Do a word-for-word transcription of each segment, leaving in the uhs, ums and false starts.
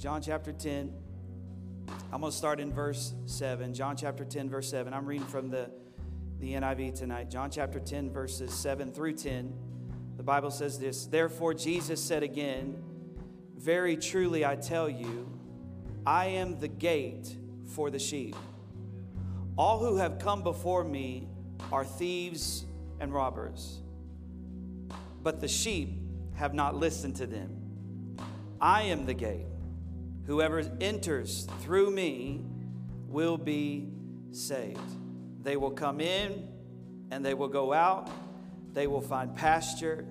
John chapter ten. I'm going to start in verse seven. John chapter ten, verse seven. I'm reading from the, the N I V tonight. John chapter ten, verses seven through ten. The Bible says this: Therefore Jesus said again, very truly I tell you, I am the gate for the sheep. All who have come before me are thieves and robbers, but the sheep have not listened to them. I am the gate. Whoever enters through me will be saved. They will come in and they will go out. They will find pasture.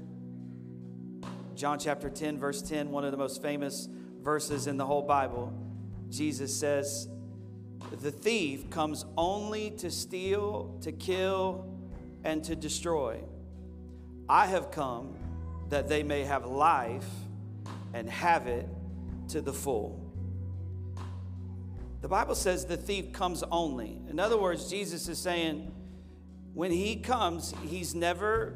John chapter ten, verse ten, one of the most famous verses in the whole Bible. Jesus says, the thief comes only to steal, to kill, and to destroy. I have come that they may have life and have it to the full. The Bible says the thief comes only. In other words, Jesus is saying when he comes, he's never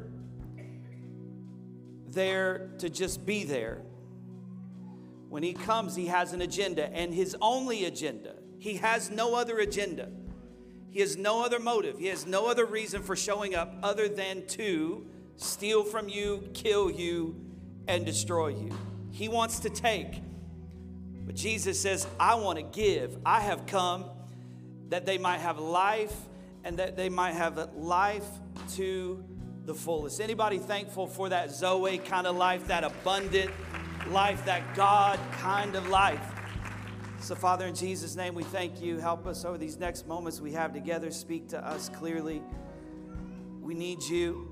there to just be there. When he comes, he has an agenda, and his only agenda. He has no other agenda. He has no other motive. He has no other reason for showing up other than to steal from you, kill you, and destroy you. He wants to take. But Jesus says, I want to give. I have come that they might have life and that they might have life to the fullest. Anybody thankful for that Zoe kind of life, that abundant life, that God kind of life? So, Father, in Jesus' name, we thank you. Help us over these next moments we have together. Speak to us clearly. We need you.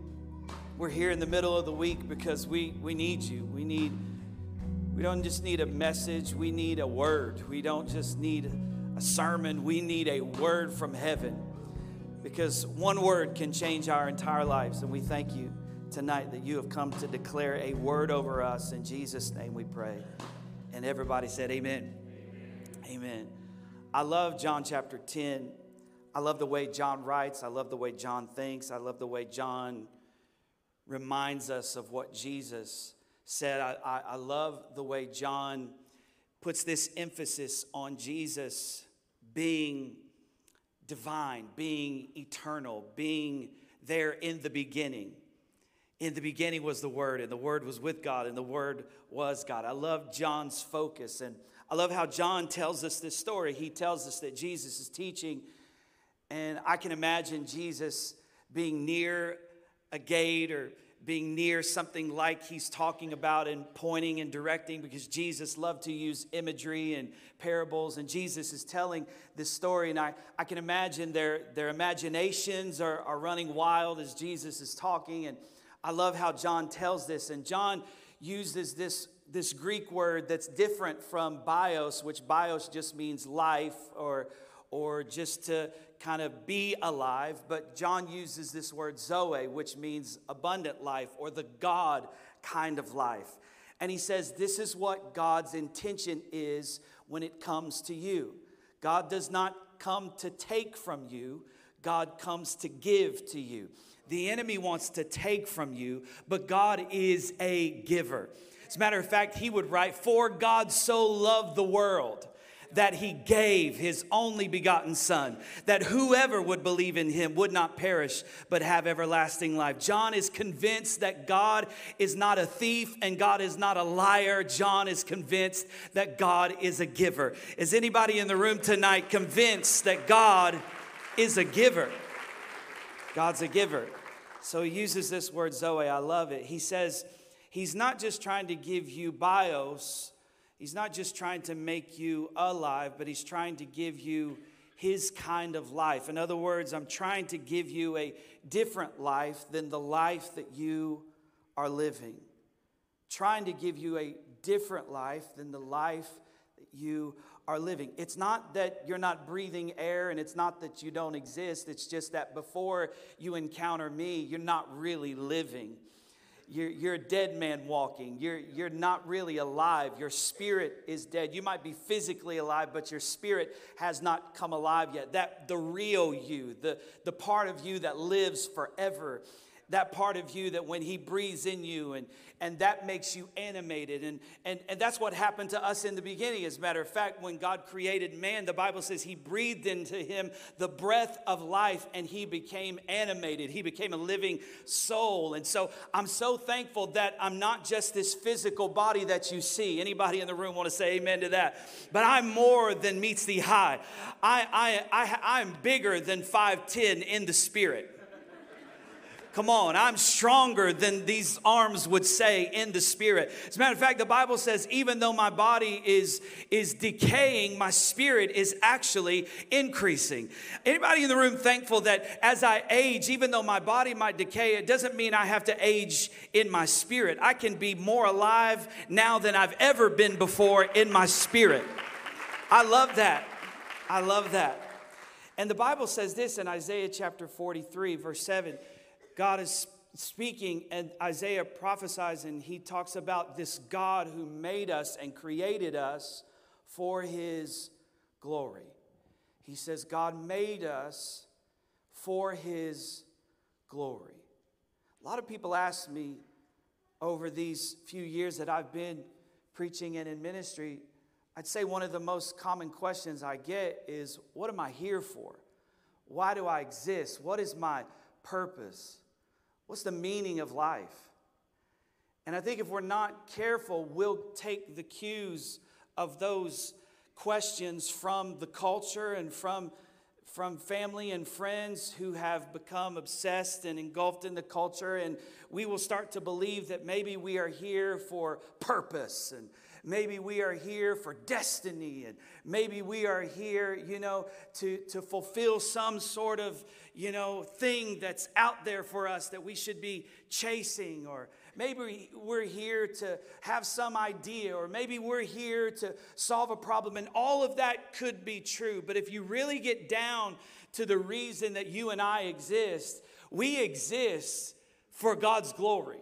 We're here in the middle of the week because we, we need you. We need We don't just need a message, we need a word. We don't just need a sermon, we need a word from heaven, because one word can change our entire lives. And we thank you tonight that you have come to declare a word over us. In Jesus' name we pray. And everybody said amen. Amen. Amen. I love John chapter ten. I love the way John writes. I love the way John thinks. I love the way John reminds us of what Jesus said. I, I, I love the way John puts this emphasis on Jesus being divine, being eternal, being there in the beginning. In the beginning was the Word, and the Word was with God, and the Word was God. I love John's focus, and I love how John tells us this story. He tells us that Jesus is teaching, and I can imagine Jesus being near a gate or being near something like he's talking about and pointing and directing, because Jesus loved to use imagery and parables, and Jesus is telling this story, and I, I can imagine their, their imaginations are, are running wild as Jesus is talking. And I love how John tells this, and John uses this, this Greek word that's different from bios, which bios just means life or, or just to kind of be alive. But John uses this word Zoe, which means abundant life or the God kind of life. And he says this is what God's intention is when it comes to you. God does not come to take from you. God comes to give to you. The enemy wants to take from you, but God is a giver. As a matter of fact, he would write, for God so loved the world that he gave his only begotten son, that whoever would believe in him would not perish, but have everlasting life. John is convinced that God is not a thief and God is not a liar. John is convinced that God is a giver. Is anybody in the room tonight convinced that God is a giver? God's a giver. So he uses this word Zoe. I love it. He says he's not just trying to give you bios. He's not just trying to make you alive, but he's trying to give you his kind of life. In other words, I'm trying to give you a different life than the life that you are living. Trying to give you a different life than the life that you are living. It's not that you're not breathing air, and it's not that you don't exist. It's just that before you encounter me, you're not really living. You're, you're a dead man walking. You're, you're not really alive. Your spirit is dead. You might be physically alive, but your spirit has not come alive yet. That the real you, the, the part of you that lives forever, that part of you that when he breathes in you, and, and that makes you animated. And, and, and that's what happened to us in the beginning. As a matter of fact, when God created man, the Bible says he breathed into him the breath of life, and he became animated. He became a living soul. And so I'm so thankful that I'm not just this physical body that you see. Anybody in the room want to say amen to that? But I'm more than meets the eye. I, I, I, I'm bigger than five ten in the spirit. Come on, I'm stronger than these arms would say in the spirit. As a matter of fact, the Bible says, even though my body is, is decaying, my spirit is actually increasing. Anybody in the room thankful that as I age, even though my body might decay, it doesn't mean I have to age in my spirit. I can be more alive now than I've ever been before in my spirit. I love that. I love that. And the Bible says this in Isaiah chapter forty-three, verse seven. God is speaking, and Isaiah prophesies, and he talks about this God who made us and created us for his glory. He says, God made us for his glory. A lot of people ask me over these few years that I've been preaching and in ministry, I'd say one of the most common questions I get is, what am I here for? Why do I exist? What is my purpose? What's the meaning of life? And I think if we're not careful, we'll take the cues of those questions from the culture and from, from family and friends who have become obsessed and engulfed in the culture. And we will start to believe that maybe we are here for purpose, and maybe we are here for destiny, and maybe we are here, you know, to, to fulfill some sort of, you know, thing that's out there for us that we should be chasing, or maybe we're here to have some idea, or maybe we're here to solve a problem, and all of that could be true. But if you really get down to the reason that you and I exist, we exist for God's glory.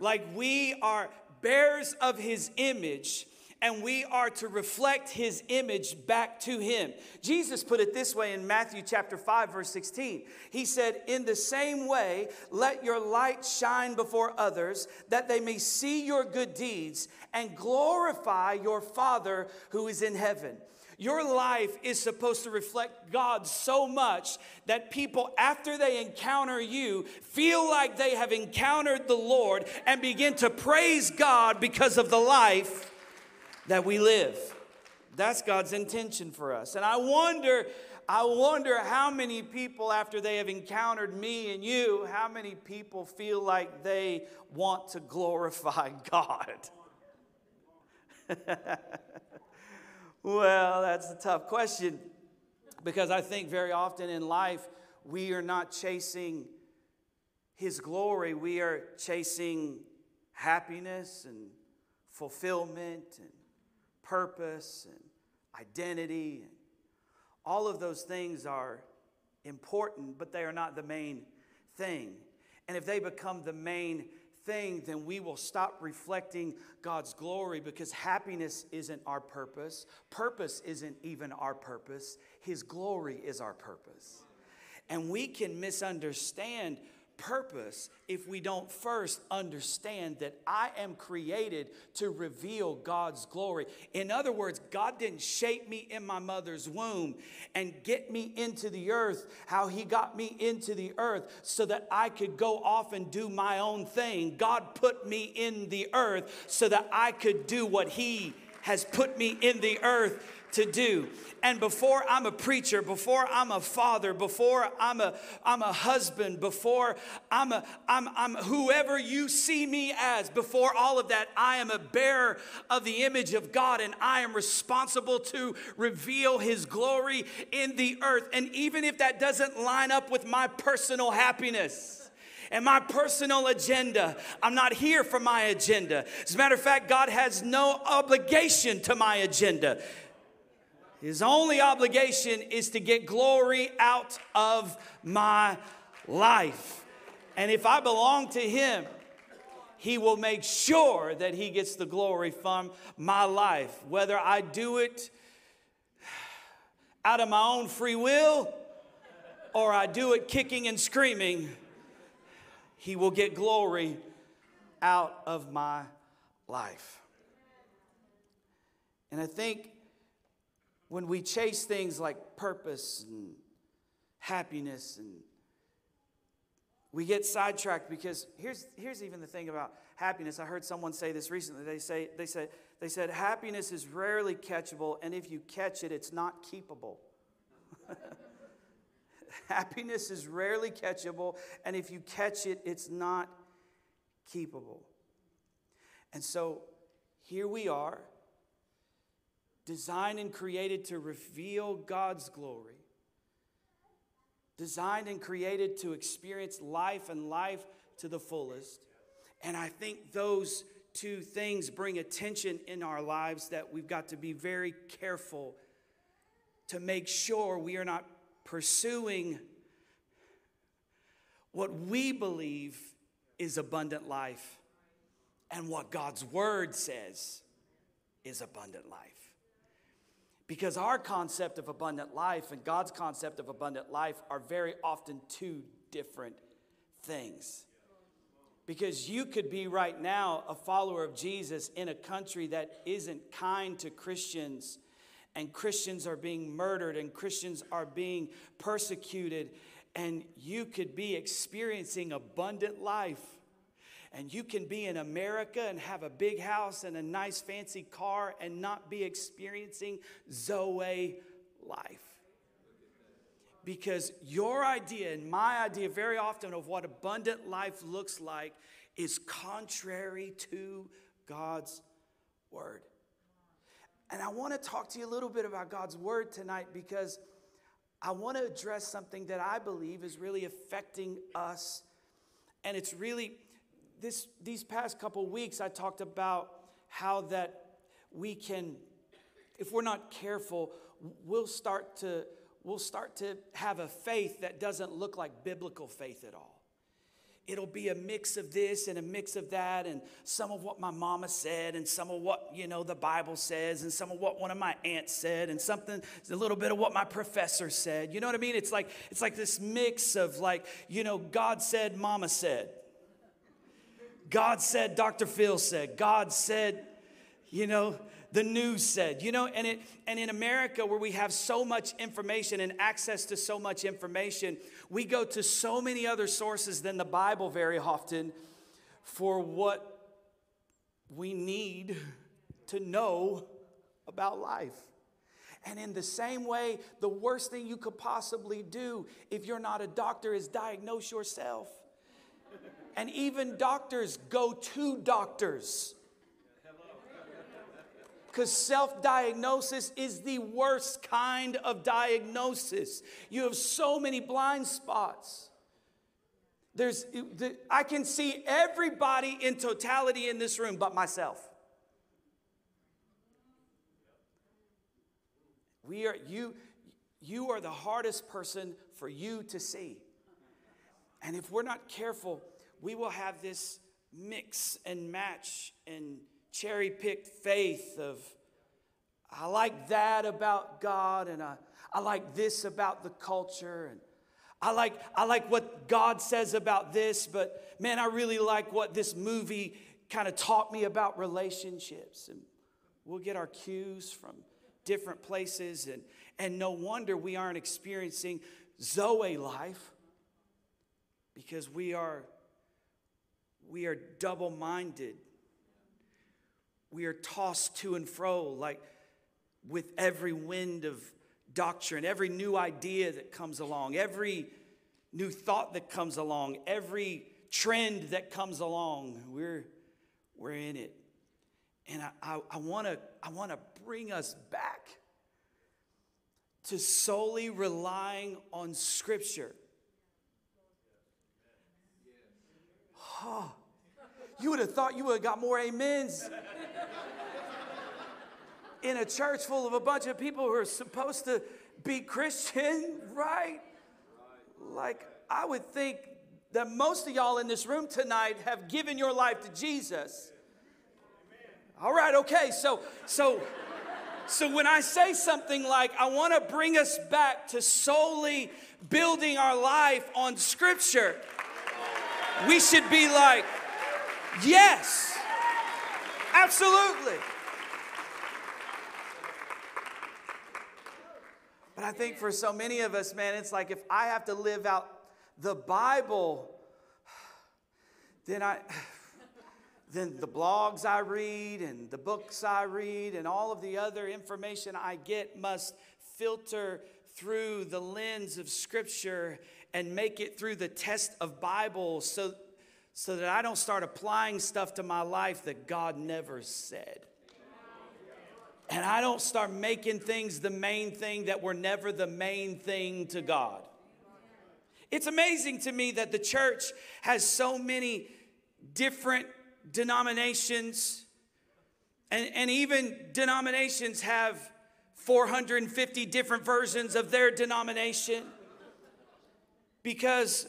Like, we are bearers of his image, and we are to reflect his image back to him. Jesus put it this way in Matthew chapter five, verse sixteen. He said, in the same way, let your light shine before others, that they may see your good deeds and glorify your Father who is in heaven. Your life is supposed to reflect God so much that people, after they encounter you, feel like they have encountered the Lord and begin to praise God because of the life that we live. That's God's intention for us. And I wonder, I wonder how many people, after they have encountered me and you, how many people feel like they want to glorify God? Well, that's a tough question, because I think very often in life we are not chasing his glory. We are chasing happiness and fulfillment and purpose and identity. All of those things are important, but they are not the main thing. And if they become the main thing, then we will stop reflecting God's glory, because happiness isn't our purpose. Purpose isn't even our purpose. His glory is our purpose. And we can misunderstand purpose if we don't first understand that I am created to reveal God's glory. In other words, God didn't shape me in my mother's womb and get me into the earth how he got me into the earth so that I could go off and do my own thing. God put me in the earth so that I could do what he has put me in the earth to do. And before I'm a preacher, before I'm a father, before I'm a I'm a husband, before I'm a I'm I'm whoever you see me as, before all of that, I am a bearer of the image of God, and I am responsible to reveal his glory in the earth. And even if that doesn't line up with my personal happiness and my personal agenda, I'm not here for my agenda. As a matter of fact, God has no obligation to my agenda. His only obligation is to get glory out of my life. And if I belong to him, he will make sure that he gets the glory from my life, whether I do it out of my own free will or I do it kicking and screaming. He will get glory out of my life. And I think when we chase things like purpose and happiness, and we get sidetracked, because here's here's even the thing about happiness. I heard someone say this recently. They say they said they said happiness is rarely catchable, and if you catch it, it's not keepable. Happiness is rarely catchable, and if you catch it, it's not keepable. And so here we are, designed and created to reveal God's glory, designed and created to experience life and life to the fullest. And I think those two things bring attention in our lives that we've got to be very careful to make sure we are not pursuing what we believe is abundant life and what God's word says is abundant life. Because our concept of abundant life and God's concept of abundant life are very often two different things. Because you could be right now a follower of Jesus in a country that isn't kind to Christians, and Christians are being murdered, and Christians are being persecuted, and you could be experiencing abundant life. And you can be in America and have a big house and a nice fancy car and not be experiencing Zoe life. Because your idea and my idea very often of what abundant life looks like is contrary to God's word. And I want to talk to you a little bit about God's word tonight, because I want to address something that I believe is really affecting us. And it's really... This, these past couple weeks, I talked about how that we can, if we're not careful, we'll start to, we'll start to have a faith that doesn't look like biblical faith at all. It'll be a mix of this and a mix of that, and some of what my mama said, and some of what, you know, the Bible says, and some of what one of my aunts said, and something, a little bit of what my professor said. You know what I mean? It's like, it's like this mix of like, you know, God said, mama said. God said, Doctor Phil said, God said, you know, the news said, you know, and it, and in America, where we have so much information and access to so much information, we go to so many other sources than the Bible very often for what we need to know about life. And in the same way, the worst thing you could possibly do if you're not a doctor is diagnose yourself. And even doctors go to doctors. Because self-diagnosis is the worst kind of diagnosis. You have so many blind spots. There's, I can see everybody in totality in this room but myself. We are, you, you are the hardest person for you to see. And if we're not careful, we will have this mix and match and cherry-picked faith of, I like that about God, and I, I like this about the culture, and I like, I like what God says about this, but man, I really like what this movie kind of taught me about relationships. And we'll get our cues from different places, and, and no wonder we aren't experiencing Zoe life, because we are... We are double-minded. We are tossed to and fro, like with every wind of doctrine, every new idea that comes along, every new thought that comes along, every trend that comes along. We're, we're in it. And I, I, I want to I want to bring us back to solely relying on Scripture. Oh, you would have thought you would have got more amens in a church full of a bunch of people who are supposed to be Christian, right? Like, I would think that most of y'all in this room tonight have given your life to Jesus. All right, okay, so so so when I say something like, I want to bring us back to solely building our life on Scripture. we should be like, yes, absolutely. But I think for so many of us, man, it's like, if I have to live out the Bible, then I, then the blogs I read and the books I read and all of the other information I get must filter through the lens of Scripture and make it through the test of Bible so, so that I don't start applying stuff to my life that God never said. And I don't start making things the main thing that were never the main thing to God. It's amazing to me that the church has so many different denominations, and, and even denominations have four hundred fifty different versions of their denomination, because,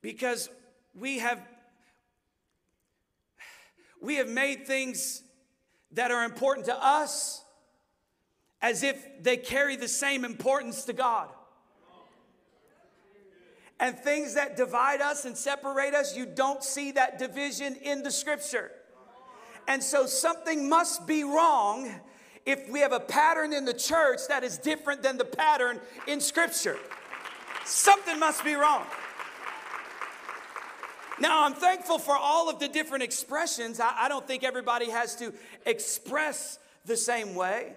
because we have we have made things that are important to us as if they carry the same importance to God. And things that divide us and separate us, you don't see that division in the Scripture. And so something must be wrong if we have a pattern in the church that is different than the pattern in Scripture. Something must be wrong. Now, I'm thankful for all of the different expressions. I, I don't think everybody has to express the same way.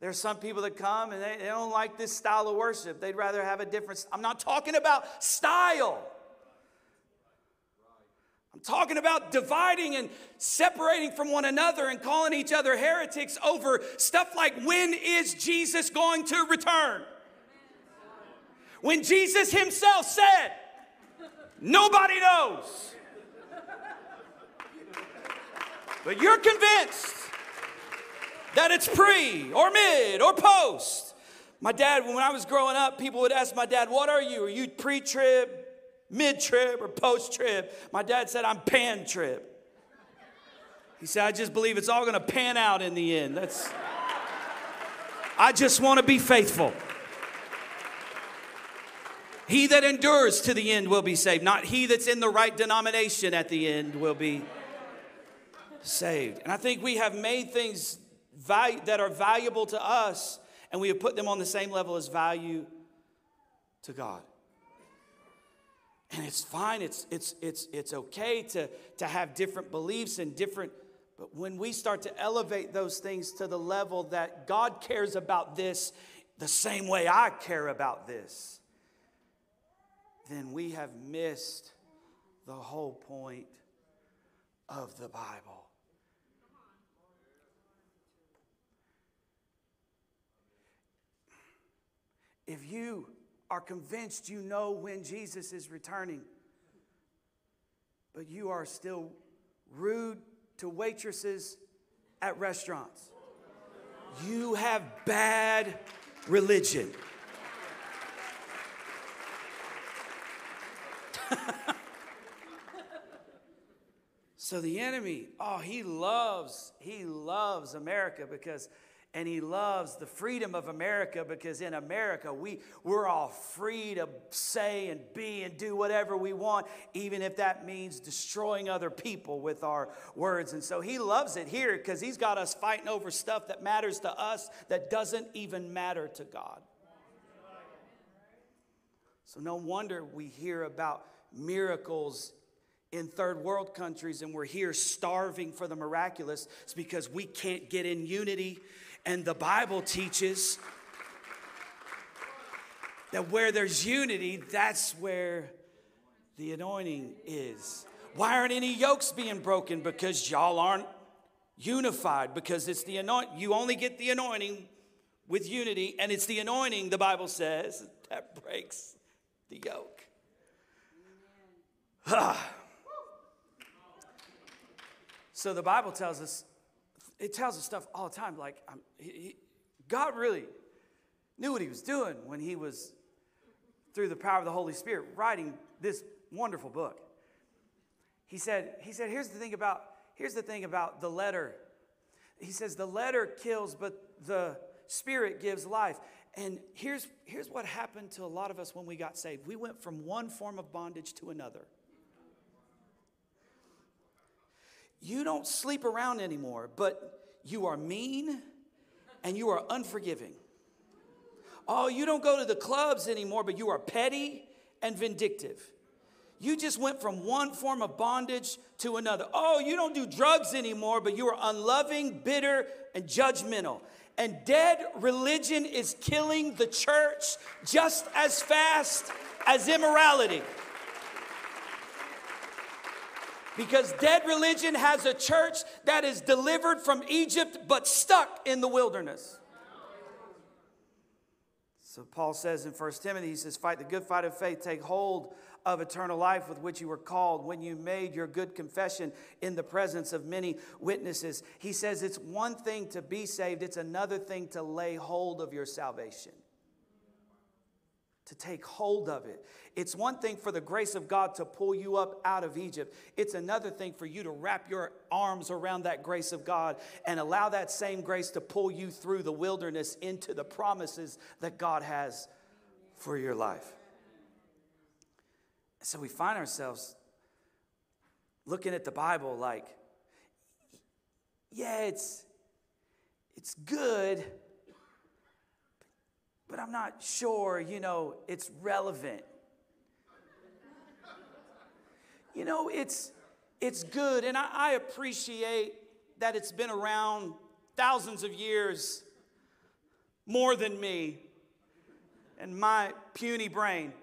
There are some people that come and they, they don't like this style of worship. They'd rather have a different. I'm not talking about style. I'm talking about dividing and separating from one another and calling each other heretics over stuff like, when is Jesus going to return? When Jesus himself said, nobody knows. But you're convinced that it's pre or mid or post. My dad, when I was growing up, people would ask my dad, what are you? Are you pre-trib, mid-trib, or post-trib? My dad said, I'm pan-trib. He said, I just believe it's all going to pan out in the end. That's. I just want to be faithful. He that endures to the end will be saved. Not he that's in the right denomination at the end will be saved. And I think we have made things Value, that are valuable to us, and we have put them on the same level as value to God. And it's fine, it's it's it's it's okay to, to have different beliefs and different, but when we start to elevate those things to the level that God cares about this the same way I care about this, then we have missed the whole point of the Bible. If you are convinced you know when Jesus is returning, but you are still rude to waitresses at restaurants, you have bad religion. So the enemy, oh, he loves, he loves America because... And he loves the freedom of America because in America, we, we're all free to say and be and do whatever we want, even if that means destroying other people with our words. And so he loves it here because he's got us fighting over stuff that matters to us that doesn't even matter to God. So no wonder we hear about miracles in third world countries and we're here starving for the miraculous. It's because we can't get in unity. And the Bible teaches that where there's unity, that's where the anointing is. Why aren't any yokes being broken? Because y'all aren't unified. Because it's the anointing. You only get the anointing with unity. And it's the anointing, the Bible says, that breaks the yoke. Ah. So the Bible tells us, it tells us stuff all the time. Like, um, he, he, God really knew what he was doing when he was, through the power of the Holy Spirit, writing this wonderful book. He said, he said, here's the thing about, here's the thing about the letter. He says, the letter kills, but the Spirit gives life. And here's, here's what happened to a lot of us when we got saved. We went from one form of bondage to another. You don't sleep around anymore, but you are mean and you are unforgiving. Oh, you don't go to the clubs anymore, but you are petty and vindictive. You just went from one form of bondage to another. Oh, you don't do drugs anymore, but you are unloving, bitter, and judgmental. And dead religion is killing the church just as fast as immorality. Because dead religion has a church that is delivered from Egypt but stuck in the wilderness. So Paul says in First Timothy, he says, fight the good fight of faith, take hold of eternal life with which you were called when you made your good confession in the presence of many witnesses. He says it's one thing to be saved, it's another thing to lay hold of your salvation. To take hold of it. It's one thing for the grace of God to pull you up out of Egypt. It's another thing for you to wrap your arms around that grace of God and allow that same grace to pull you through the wilderness into the promises that God has for your life. So we find ourselves looking at the Bible like, yeah, it's it's good, but I'm not sure, you know, it's relevant. You know, it's it's good, and I, I appreciate that it's been around thousands of years, more than me and my puny brain.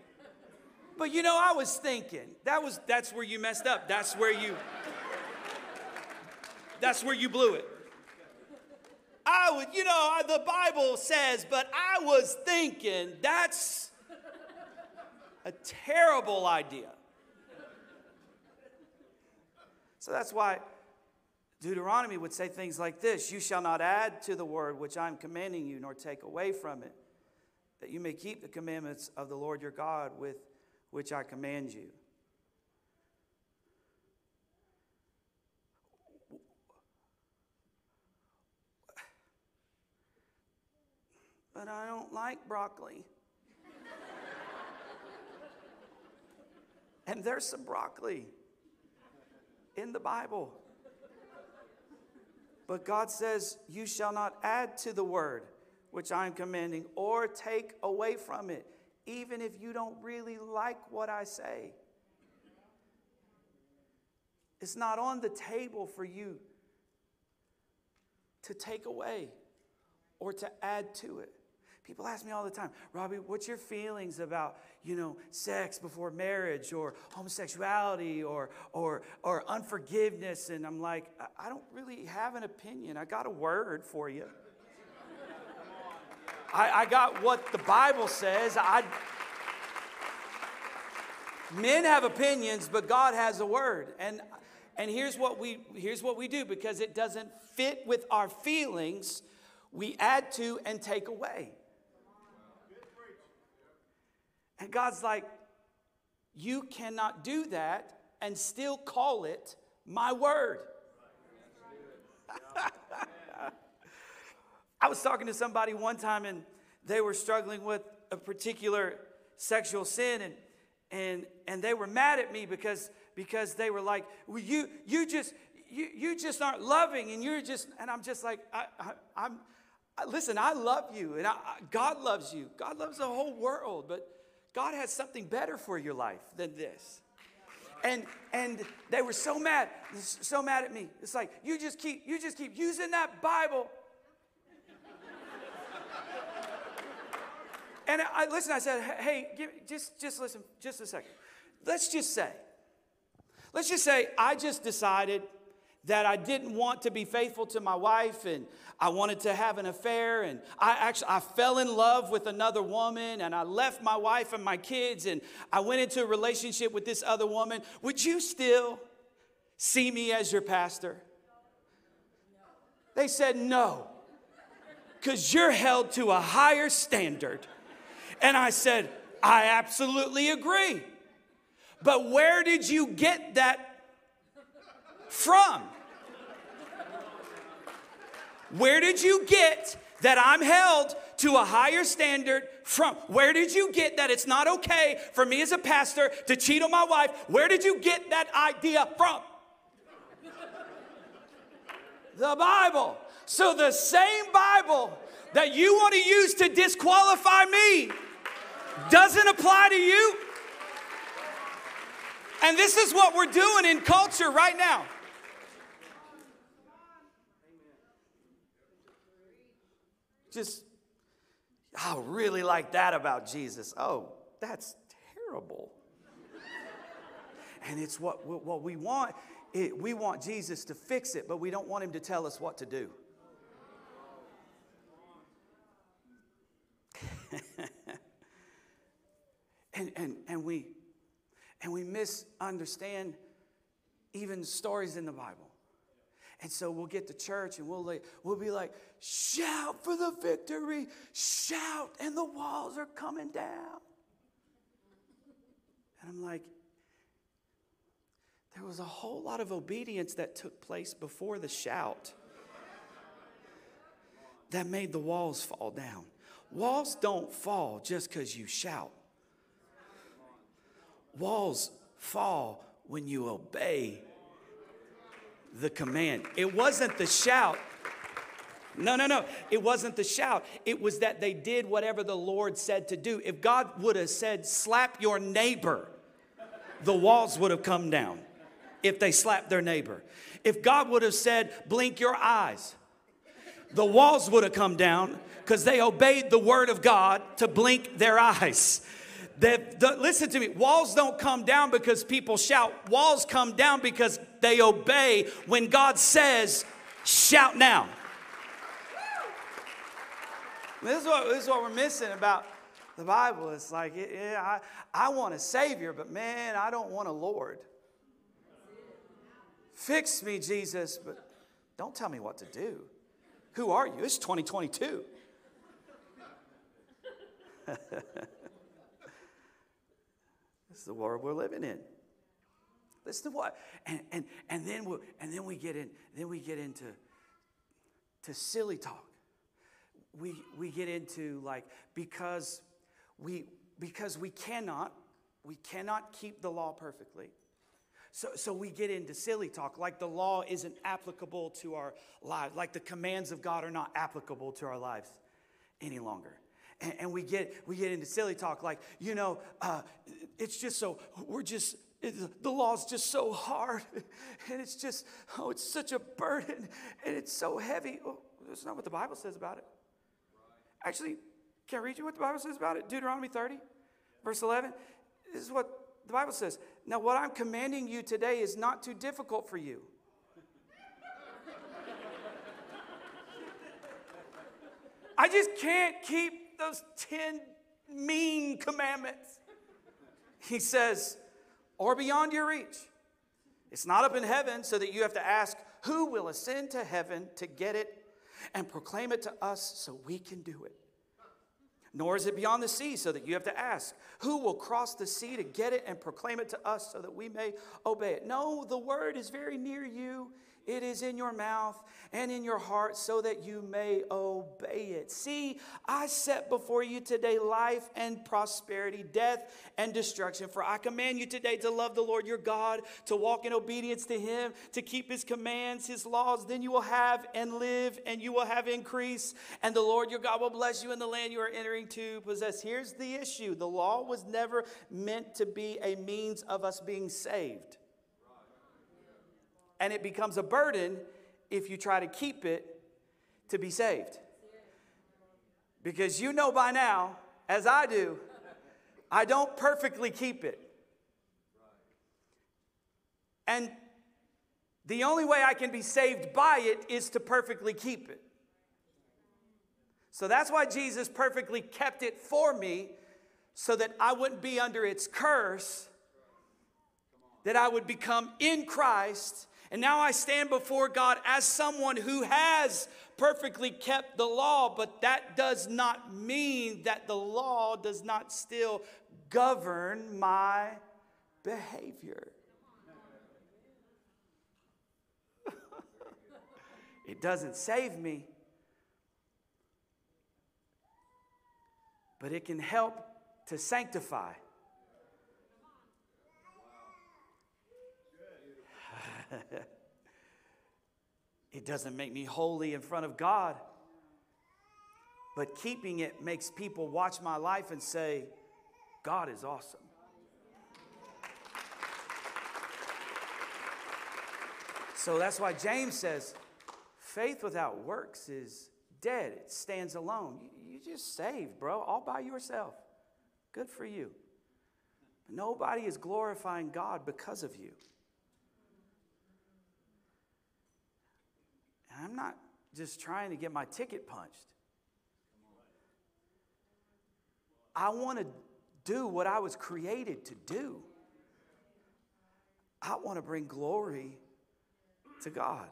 But you know, I was thinking, that was that's where you messed up. That's where you that's where you blew it. I would, you know, the Bible says, but I was thinking that's a terrible idea. So that's why Deuteronomy would say things like this: you shall not add to the word which I am commanding you, nor take away from it, that you may keep the commandments of the Lord your God with which I command you. But I don't like broccoli. And there's some broccoli in the Bible. But God says, you shall not add to the word which I am commanding or take away from it, even if you don't really like what I say. It's not on the table for you to take away or to add to it. People ask me all the time, Robbie, what's your feelings about, you know, sex before marriage or homosexuality or or or unforgiveness? And I'm like, I don't really have an opinion. I got a word for you. I, I got what the Bible says. I, men have opinions, but God has a word. And and here's what we here's what we do, because it doesn't fit with our feelings. We add to and take away. And God's like, you cannot do that and still call it my word. I was talking to somebody one time, and they were struggling with a particular sexual sin, and and and they were mad at me because because they were like, well, you you just you you just aren't loving, and you're just, and I'm just like, I, I I'm I, listen, I love you, and I, I, God loves you. God loves the whole world, but God has something better for your life than this. And and they were so mad, so mad at me. It's like, you just keep you just keep using that Bible. And I, listen, I said, hey, give, just, just listen, just a second. Let's just say, let's just say I just decided that I didn't want to be faithful to my wife, and I wanted to have an affair, and I actually, I fell in love with another woman, and I left my wife and my kids, and I went into a relationship with this other woman. Would you still see me as your pastor? They said no, because you're held to a higher standard. And I said, I absolutely agree. But where did you get that from? Where did you get that I'm held to a higher standard from. Where did you get that it's not okay for me as a pastor to cheat on my wife? Where did you get that idea from? The Bible. So the same Bible that you want to use to disqualify me doesn't apply to you. And this is what we're doing in culture right now. Just, I really like that about Jesus. Oh, that's terrible. And it's what, what we want. It, we want Jesus to fix it, but we don't want him to tell us what to do. and, and, and, we, and we misunderstand even stories in the Bible. And so we'll get to church and we'll, like, we'll be like, shout for the victory, shout, and the walls are coming down. And I'm like, there was a whole lot of obedience that took place before the shout that made the walls fall down. Walls don't fall just because you shout. Walls fall when you obey the command. It wasn't the shout. No, no, no. It wasn't the shout. It was that they did whatever the Lord said to do. If God would have said, slap your neighbor, the walls would have come down. If they slapped their neighbor. If God would have said, blink your eyes, the walls would have come down because they obeyed the word of God to blink their eyes. The, the, listen to me. Walls don't come down because people shout. Walls come down because they obey when God says, shout now. This is what, this is what we're missing about the Bible. It's like, yeah, I, I want a Savior, but man, I don't want a Lord. Fix me, Jesus, but don't tell me what to do. Who are you? It's twenty twenty-two. This is the world we're living in. Listen to what, and and and then we and then we get in. Then we get into to silly talk. We we get into like because we because we cannot we cannot keep the law perfectly. So, so we get into silly talk, like the law isn't applicable to our lives, like the commands of God are not applicable to our lives any longer. And, and we get we get into silly talk, like, you know, uh, it's just so, we're just, it, the law's just so hard, and it's just, oh, it's such a burden, and it's so heavy. Oh, that's not what the Bible says about it. Actually, can I read you what the Bible says about it? Deuteronomy thirty, verse eleven, this is what the Bible says, now what I'm commanding you today is not too difficult for you. I just can't keep those ten mean commandments. He says, or beyond your reach. It's not up in heaven so that you have to ask, who will ascend to heaven to get it and proclaim it to us so we can do it? Nor is it beyond the sea, so that you have to ask, who will cross the sea to get it and proclaim it to us so that we may obey it? No, the word is very near you. It is in your mouth and in your heart so that you may obey it. See, I set before you today life and prosperity, death and destruction. For I command you today to love the Lord your God, to walk in obedience to him, to keep his commands, his laws. Then you will have and live, and you will have increase. And the Lord your God will bless you in the land you are entering to possess. Here's the issue. The law was never meant to be a means of us being saved. And it becomes a burden if you try to keep it to be saved. Because you know by now, as I do, I don't perfectly keep it. And the only way I can be saved by it is to perfectly keep it. So that's why Jesus perfectly kept it for me, so that I wouldn't be under its curse, that I would become in Christ. And now I stand before God as someone who has perfectly kept the law, but that does not mean that the law does not still govern my behavior. It doesn't save me, but it can help to sanctify. It doesn't make me holy in front of God, but keeping it makes people watch my life and say, God is awesome. So that's why James says, faith without works is dead. It stands alone. You, you just saved, bro, all by yourself. Good for you. But nobody is glorifying God because of you. And I'm not just trying to get my ticket punched. I want to do what I was created to do. I want to bring glory to God.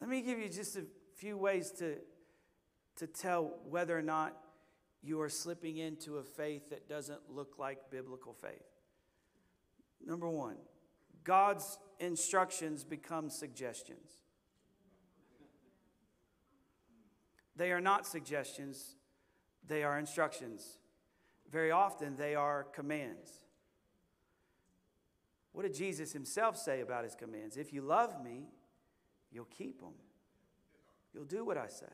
Let me give you just a few ways to, to tell whether or not you are slipping into a faith that doesn't look like biblical faith. Number one, God's instructions become suggestions. They are not suggestions, they are instructions. Very often they are commands. What did Jesus himself say about his commands? If you love me, you'll keep them. You'll do what I say.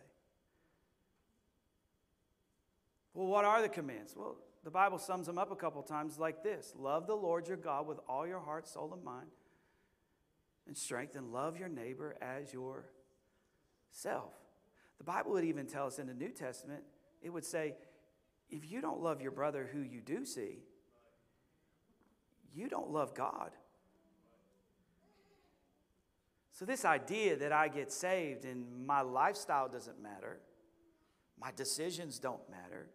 Well, what are the commands? Well, the Bible sums them up a couple times like this. Love the Lord your God with all your heart, soul, and mind, and strength, and love your neighbor as yourself. The Bible would even tell us in the New Testament, it would say, if you don't love your brother who you do see, you don't love God. So this idea that I get saved and my lifestyle doesn't matter, my decisions don't matter,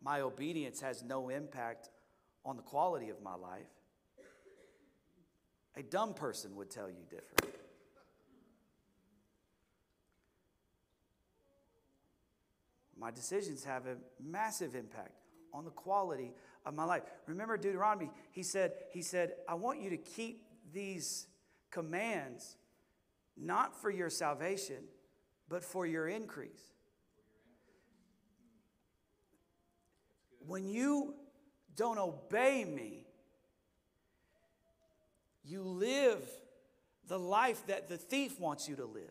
my obedience has no impact on the quality of my life, a dumb person would tell you different. My decisions have a massive impact on the quality of my life. Remember Deuteronomy, he said, he said, I want you to keep these commands not for your salvation, but for your increase. When you don't obey me, you live the life that the thief wants you to live.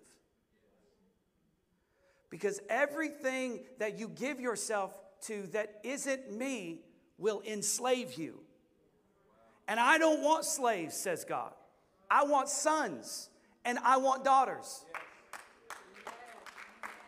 Because everything that you give yourself to that isn't me will enslave you. And I don't want slaves, says God. I want sons and I want daughters.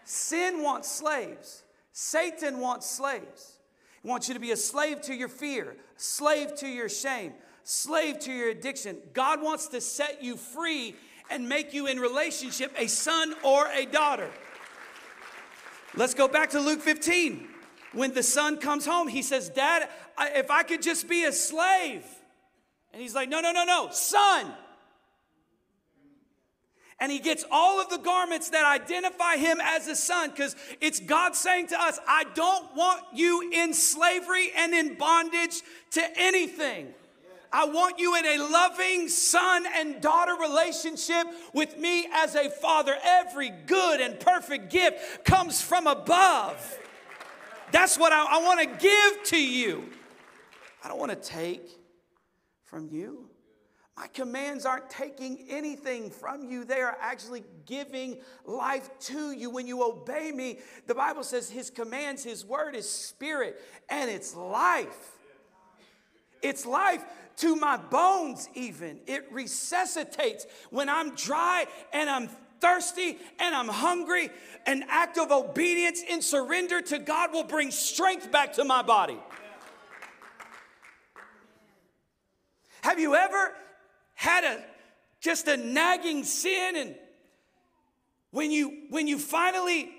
Sin wants slaves. Satan wants slaves. He wants you to be a slave to your fear, slave to your shame, slave to your addiction. God wants to set you free and make you in relationship a son or a daughter. Let's go back to Luke fifteen. When the son comes home, he says, Dad, I, if I could just be a slave. And he's like, no, no, no, no, son. And he gets all of the garments that identify him as a son, because it's God saying to us, I don't want you in slavery and in bondage to anything. I want you in a loving son and daughter relationship with me as a father. Every good and perfect gift comes from above. That's what I, I want to give to you. I don't want to take from you. My commands aren't taking anything from you. They are actually giving life to you. When you obey me, the Bible says his commands, his word is spirit, and it's life. It's life to my bones even. It resuscitates when I'm dry and I'm thirsty and I'm hungry. An act of obedience in surrender to God will bring strength back to my body. Have you ever had a just a nagging sin, and when you when you finally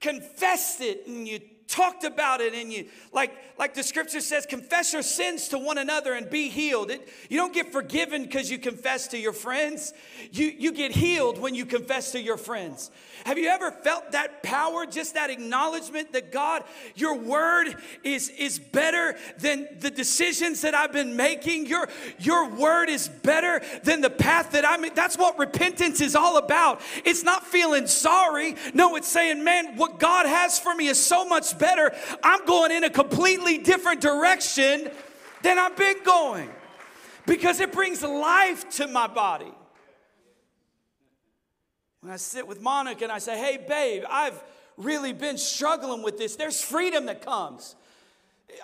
confessed it and you talked about it, and you like like the scripture says, confess your sins to one another and be healed. It, you don't get forgiven because you confess to your friends. You you get healed when you confess to your friends. Have you ever felt that power, just that acknowledgement that God, your word is is better than the decisions that I've been making. Your your word is better than the path that I'm in. That's what repentance is all about. It's not feeling sorry. No, it's saying, man, what God has for me is so much better better. I'm going in a completely different direction than I've been going because it brings life to my body. When I sit with Monica and I say, hey, babe, I've really been struggling with this. There's freedom that comes.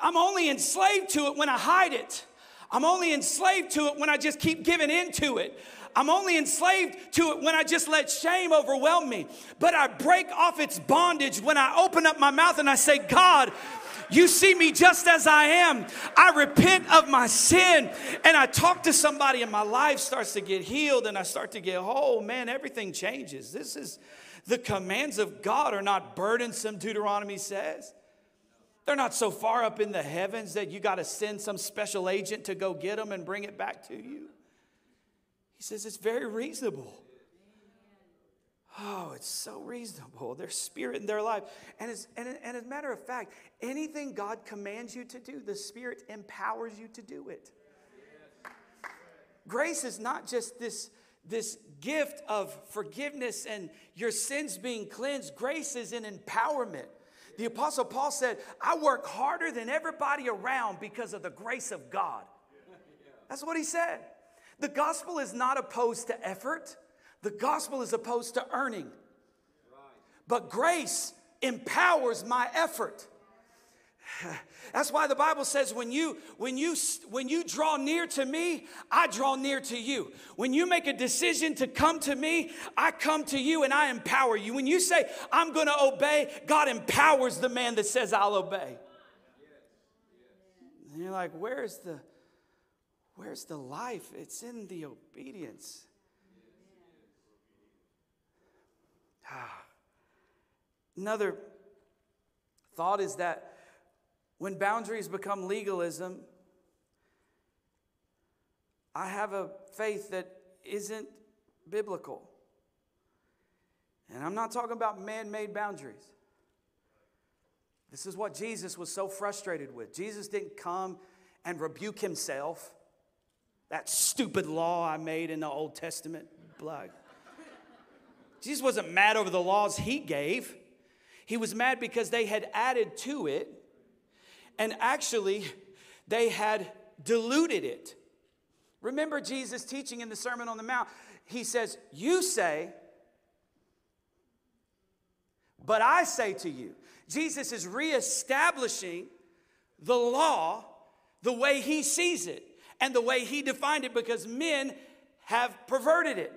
I'm only enslaved to it when I hide it. I'm only enslaved to it when I just keep giving into it. I'm only enslaved to it when I just let shame overwhelm me. But I break off its bondage when I open up my mouth and I say, God, you see me just as I am. I repent of my sin. And I talk to somebody and my life starts to get healed and I start to get, oh, man, everything changes. This is the commands of God are not burdensome, Deuteronomy says. They're not so far up in the heavens that you got to send some special agent to go get them and bring it back to you. He says it's very reasonable. Oh, it's so reasonable. Their spirit in their life. And as, and, and as a matter of fact, anything God commands you to do, the Spirit empowers you to do it. Grace is not just this, this gift of forgiveness and your sins being cleansed. Grace is an empowerment. The Apostle Paul said, I work harder than everybody around because of the grace of God. That's what he said. The gospel is not opposed to effort. The gospel is opposed to earning. But grace empowers my effort. That's why the Bible says when you when you when you draw near to me, I draw near to you. When you make a decision to come to me, I come to you and I empower you. When you say I'm going to obey, God empowers the man that says I'll obey. And you're like, where is the Where's the life? It's in the obedience. Ah. Another thought is that when boundaries become legalism, I have a faith that isn't biblical. And I'm not talking about man-made boundaries. This is what Jesus was so frustrated with. Jesus didn't come and rebuke himself. That stupid law I made in the Old Testament. Blug. Jesus wasn't mad over the laws he gave. He was mad because they had added to it. And actually, they had diluted it. Remember Jesus teaching in the Sermon on the Mount. He says, you say, but I say to you. Jesus is reestablishing the law the way he sees it. And the way he defined it, because men have perverted it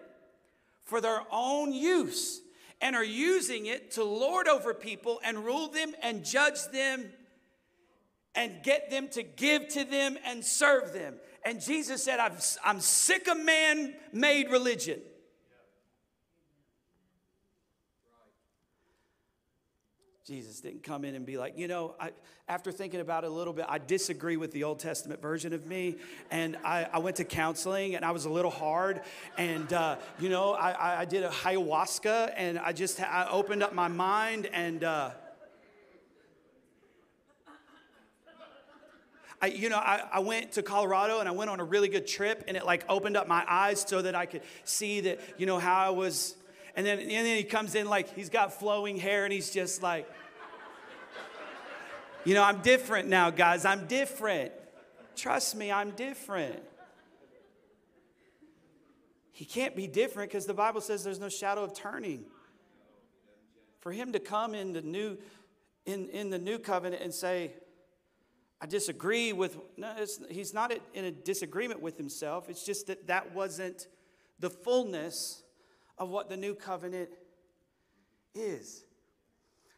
for their own use and are using it to lord over people and rule them and judge them and get them to give to them and serve them. And Jesus said, I'm, I'm sick of man-made religion. Jesus didn't come in and be like, you know, I, after thinking about it a little bit, I disagree with the Old Testament version of me. And I, I went to counseling and I was a little hard. And, uh, you know, I, I did a ayahuasca and I just I opened up my mind. And, uh, I, you know, I, I went to Colorado and I went on a really good trip. And it like opened up my eyes so that I could see that, you know, how I was. And then, and then he comes in like he's got flowing hair and he's just like, you know, I'm different now, guys. I'm different. Trust me, I'm different. He can't be different because the Bible says there's no shadow of turning. For him to come in the new, in, in the new covenant and say, I disagree with, no, it's, he's not in a disagreement with himself. It's just that that wasn't the fullness of what the new covenant is.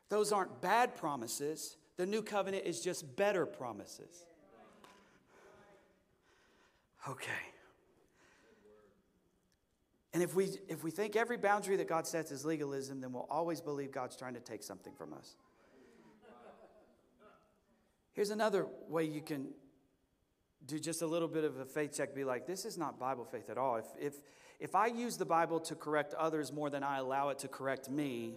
Those aren't bad promises. The new covenant is just better promises. Okay. And if we if we think every boundary that God sets is legalism, then we'll always believe God's trying to take something from us. Here's another way you can do just a little bit of a faith check. Be like, this is not Bible faith at all. If if If I use the Bible to correct others more than I allow it to correct me,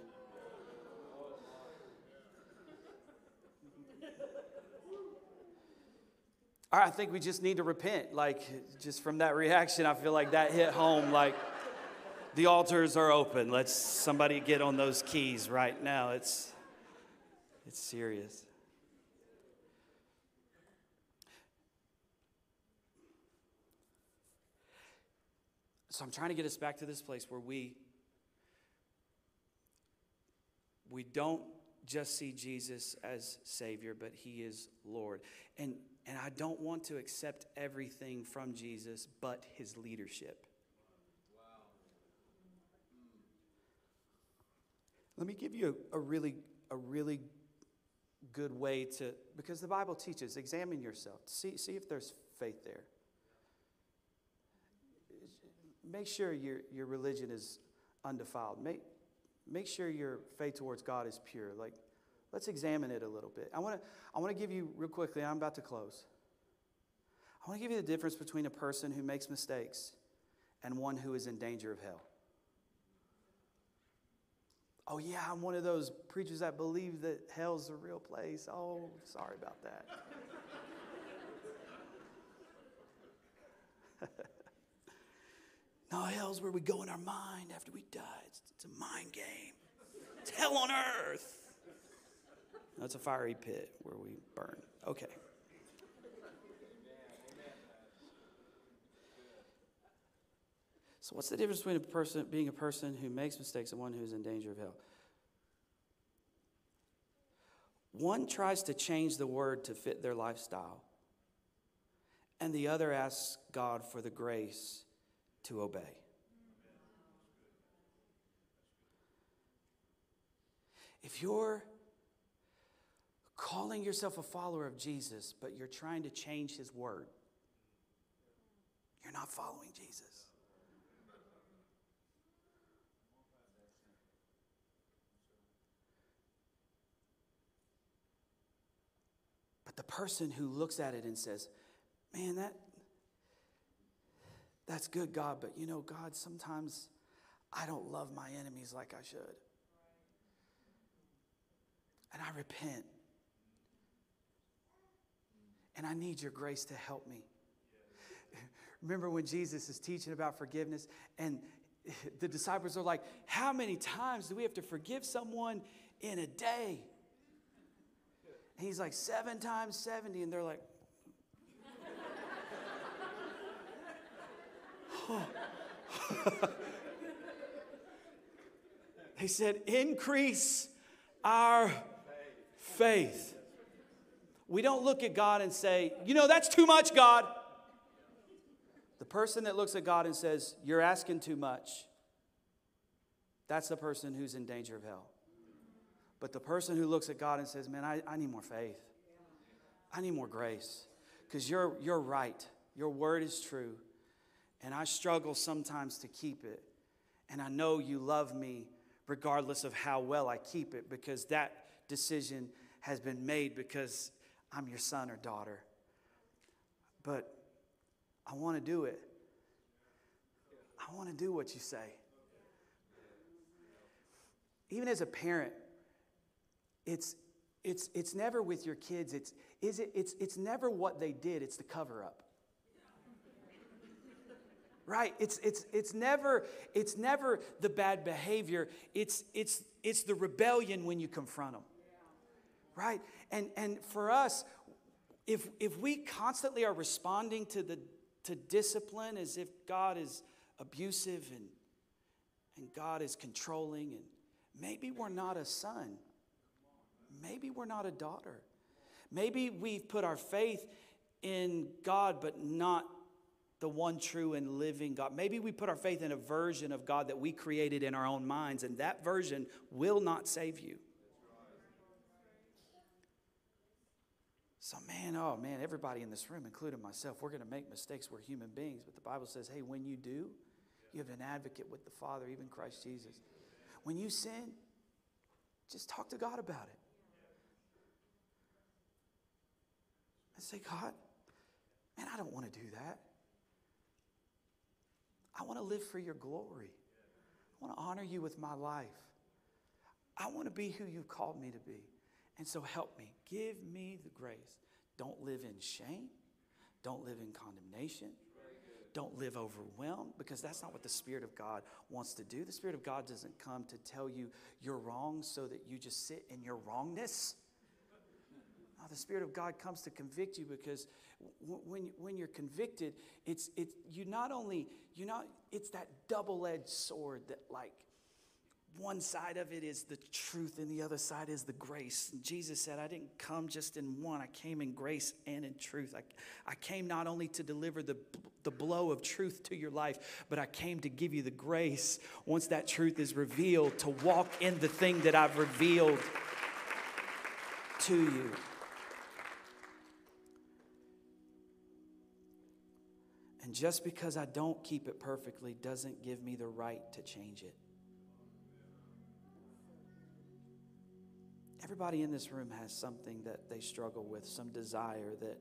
all right, I think we just need to repent. Like, just from that reaction, I feel like that hit home. Like, the altars are open. Let's somebody get on those keys right now. It's, It's serious. So I'm trying to get us back to this place where we, we don't just see Jesus as Savior, but He is Lord. And, and I don't want to accept everything from Jesus but His leadership. Wow. Let me give you a, a really, a really good way to, because the Bible teaches, examine yourself. See, see if there's faith there. Make sure your, your religion is undefiled. Make, make sure your faith towards God is pure. Like, let's examine it a little bit. I want to I want to give you, real quickly, I'm about to close. I want to give you the difference between a person who makes mistakes and one who is in danger of hell. Oh, yeah, I'm one of those preachers that believe that hell's the real place. Oh, sorry about that. No, hell's where we go in our mind after we die. It's, it's a mind game. It's hell on earth. That's no, a fiery pit where we burn. Okay. So what's the difference between a person being a person who makes mistakes and one who's in danger of hell? One tries to change the word to fit their lifestyle, and the other asks God for the grace to obey. If you're calling yourself a follower of Jesus, but you're trying to change His word, you're not following Jesus. But the person who looks at it and says, man, that That's good, God, but you know, God, sometimes I don't love my enemies like I should. And I repent. And I need your grace to help me. Remember when Jesus is teaching about forgiveness and the disciples are like, how many times do we have to forgive someone in a day? And He's like, seven times seventy. And they're like, He said, increase our faith. We don't look at God and say, you know, that's too much, God. The person that looks at God and says, you're asking too much, that's the person who's in danger of hell. But the person who looks at God and says, man, I, I need more faith. I need more grace. Because you're, you're right. Your word is true. And I struggle sometimes to keep it. And I know you love me regardless of how well I keep it, because that decision has been made because I'm your son or daughter. But I want to do it. I want to do what you say. Even as a parent, it's it's it's never with your kids. It's is it it's it's never what they did. It's the cover up. Right, it's it's it's never it's never the bad behavior. It's it's it's the rebellion when you confront them. Right, and and for us, if if we constantly are responding to the to discipline as if God is abusive and and God is controlling, and maybe we're not a son, maybe we're not a daughter, maybe we've put our faith in God but not the one true and living God. Maybe we put our faith in a version of God that we created in our own minds, and that version will not save you. So, man, oh, man, everybody in this room, including myself, we're going to make mistakes. We're human beings. But the Bible says, hey, when you do, you have an advocate with the Father, even Christ Jesus. When you sin, just talk to God about it. And say, God, man, I don't want to do that. I want to live for your glory. I want to honor you with my life. I want to be who you've called me to be. And so help me. Give me the grace. Don't live in shame. Don't live in condemnation. Don't live overwhelmed, because that's not what the Spirit of God wants to do. The Spirit of God doesn't come to tell you you're wrong so that you just sit in your wrongness. Oh, the Spirit of God comes to convict you because w- when when you're convicted, it's it's you not only you not it's that double-edged sword that like one side of it is the truth and the other side is the grace. And Jesus said, I didn't come just in one. I came in grace and in truth. I, I came not only to deliver the, the blow of truth to your life, but I came to give you the grace once that truth is revealed to walk in the thing that I've revealed to you. And just because I don't keep it perfectly doesn't give me the right to change it. Everybody in this room has something that they struggle with, some desire that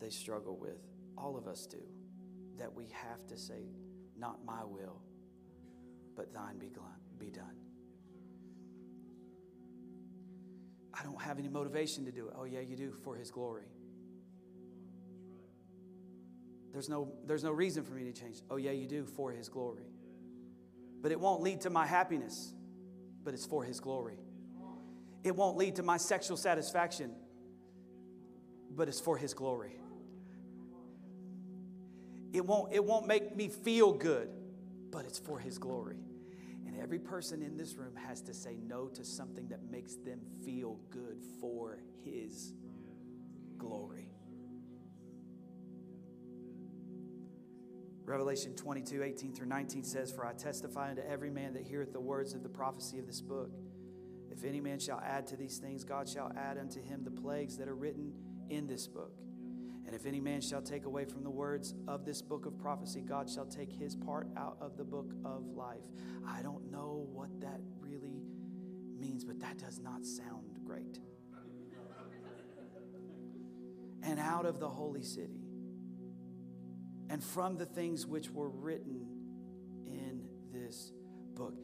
they struggle with. All of us do. That we have to say, not my will, but thine be done. I don't have any motivation to do it. Oh, yeah, you do, for his glory. There's no, there's no reason for me to change. Oh, yeah, you do, for his glory. But it won't lead to my happiness, but it's for his glory. It won't lead to my sexual satisfaction, but it's for his glory. It won't, it won't make me feel good, but it's for his glory. And every person in this room has to say no to something that makes them feel good for his glory. Revelation twenty-two, eighteen through nineteen says, For I testify unto every man that heareth the words of the prophecy of this book. If any man shall add to these things, God shall add unto him the plagues that are written in this book. And if any man shall take away from the words of this book of prophecy, God shall take his part out of the book of life. I don't know what that really means, but that does not sound great. And out of the holy city, and from the things which were written in this book.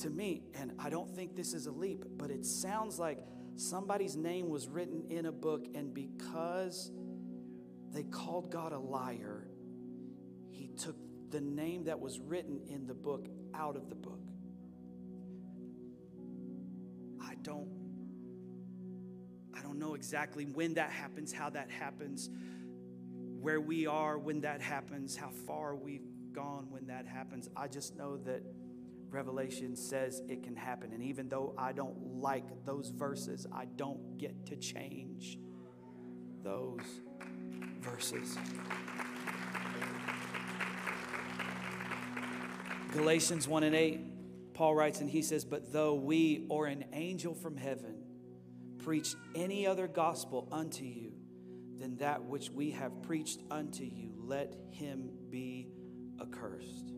To me, and I don't think this is a leap, but it sounds like somebody's name was written in a book, and because they called God a liar, he took the name that was written in the book out of the book. I don't, I don't know exactly when that happens, how that happens, where we are when that happens, how far we've gone when that happens. I just know that Revelation says it can happen. And even though I don't like those verses, I don't get to change those verses. Galatians one and eight, Paul writes, and he says, But though we or an angel from heaven preach any other gospel unto you than that which we have preached unto you, let him be accursed.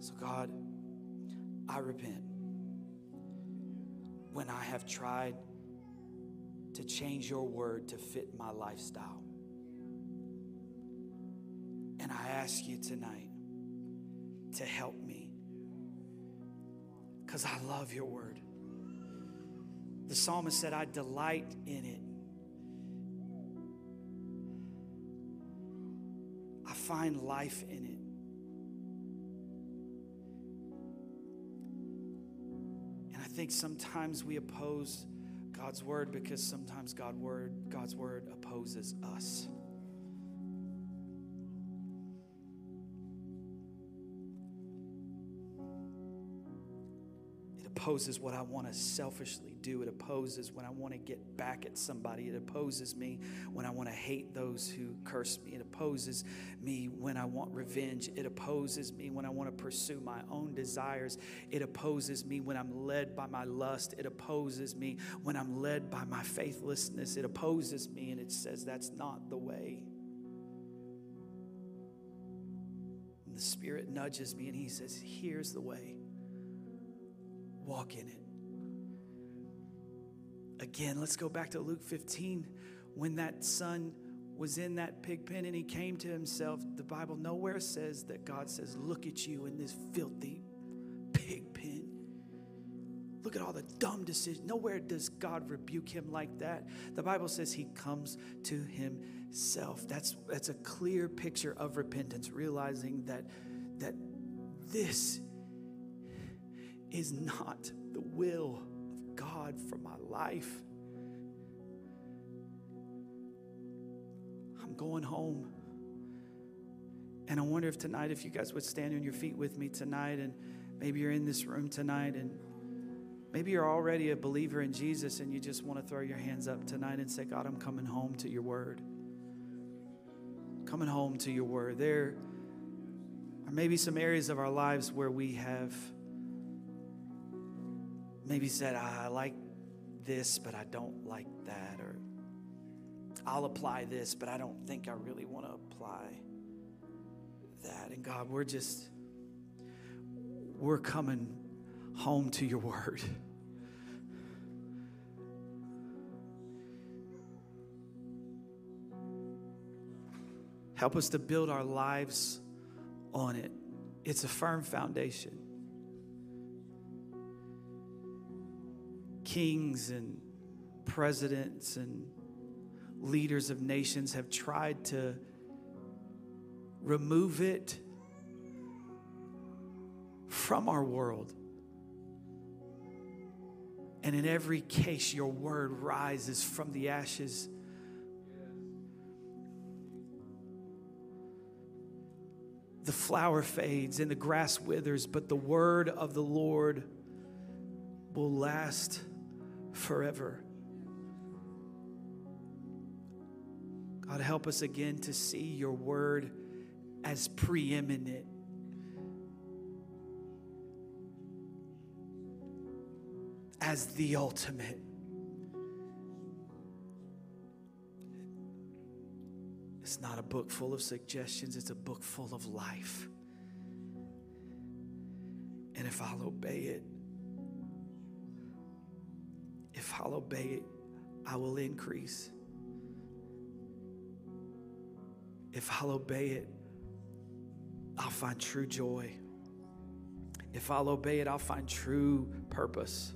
So God, I repent when I have tried to change your word to fit my lifestyle. And I ask you tonight to help me, because I love your word. The psalmist said, I delight in it. I find life in it. I think sometimes we oppose God's word because sometimes God's word, God's word opposes us. It opposes what I want to selfishly do. It opposes when I want to get back at somebody. It opposes me when I want to hate those who curse me. It opposes me when I want revenge. It opposes me when I want to pursue my own desires. It opposes me when I'm led by my lust. It opposes me when I'm led by my faithlessness. It opposes me, and it says that's not the way. And the Spirit nudges me, and he says, here's the way. Walk in it. Again, let's go back to Luke fifteen. When that son was in that pig pen and he came to himself, the Bible nowhere says that God says, look at you in this filthy pig pen. Look at all the dumb decisions. Nowhere does God rebuke him like that. The Bible says he comes to himself. That's, that's a clear picture of repentance, realizing that, that this is not the will of God for my life. I'm going home. And I wonder if tonight, if you guys would stand on your feet with me tonight, and maybe you're in this room tonight, and maybe you're already a believer in Jesus and you just want to throw your hands up tonight and say, God, I'm coming home to your word. Coming home to your word. There are maybe some areas of our lives where we have maybe said, I like this, but I don't like that. Or I'll apply this, but I don't think I really want to apply that. And God, we're just, we're coming home to your word. Help us to build our lives on it. It's a firm foundation. Kings and presidents and leaders of nations have tried to remove it from our world. And in every case, your word rises from the ashes. The flower fades and the grass withers, but the word of the Lord will last forever. God, help us again to see your word as preeminent. As the ultimate. It's not a book full of suggestions. It's a book full of life. And if I'll obey it, if I'll obey it, I will increase. If I'll obey it, I'll find true joy. If I'll obey it, I'll find true purpose.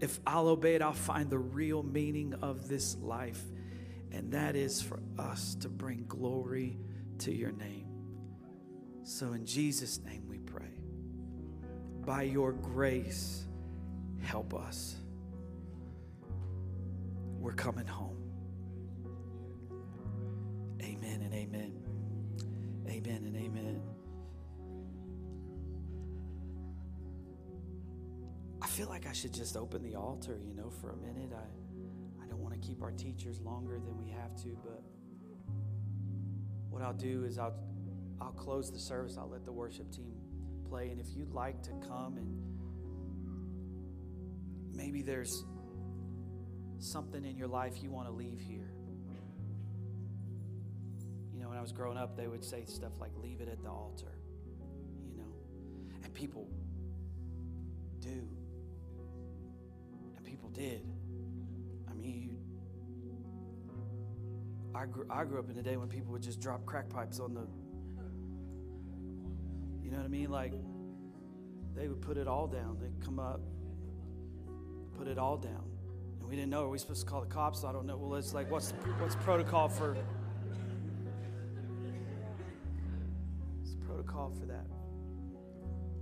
If I'll obey it, I'll find the real meaning of this life. And that is for us to bring glory to your name. So in Jesus' name we pray. By your grace, help us. We're coming home. Amen and amen. Amen and amen. I feel like I should just open the altar, you know, for a minute. I, I don't want to keep our teachers longer than we have to, but what I'll do is I'll, I'll close the service. I'll let the worship team play. And if you'd like to come, and maybe there's something in your life you want to leave here. You know, when I was growing up, they would say stuff like, leave it at the altar, you know, and people do. People did. I mean, you, I, grew, I grew up in the day when people would just drop crack pipes on the, you know what I mean? Like, they would put it all down. They'd come up, put it all down. And we didn't know. Are we supposed to call the cops? I don't know. Well, it's like, what's what's protocol for, what's protocol for that?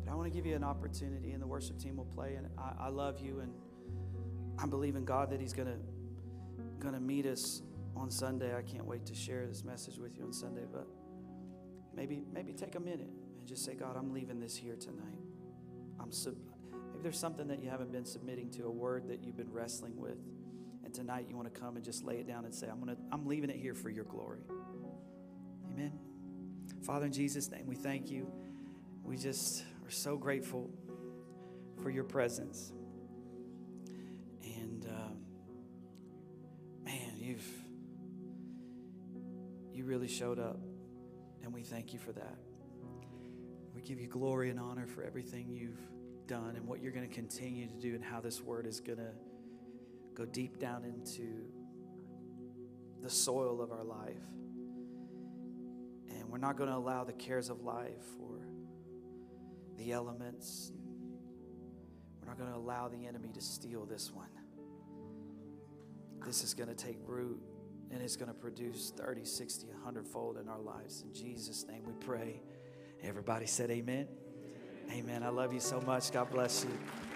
But I want to give you an opportunity, and the worship team will play, and I, I love you, and I believe in God that he's going to going to meet us on Sunday. I can't wait to share this message with you on Sunday, but maybe maybe take a minute and just say, God, I'm leaving this here tonight. I'm sub- Maybe there's something that you haven't been submitting to, a word that you've been wrestling with, and tonight you want to come and just lay it down and say, I'm going to I'm leaving it here for your glory. Amen. Father, in Jesus' name, we thank you. We just are so grateful for your presence. You really showed up, and we thank you for that. We give you glory and honor for everything you've done and what you're going to continue to do, and how this word is going to go deep down into the soil of our life. And we're not going to allow the cares of life or the elements. We're not going to allow the enemy to steal this one. This is going to take root. And it's going to produce thirty, sixty, a hundred fold in our lives. In Jesus' name we pray. Everybody said amen. Amen. I love you so much. God bless you.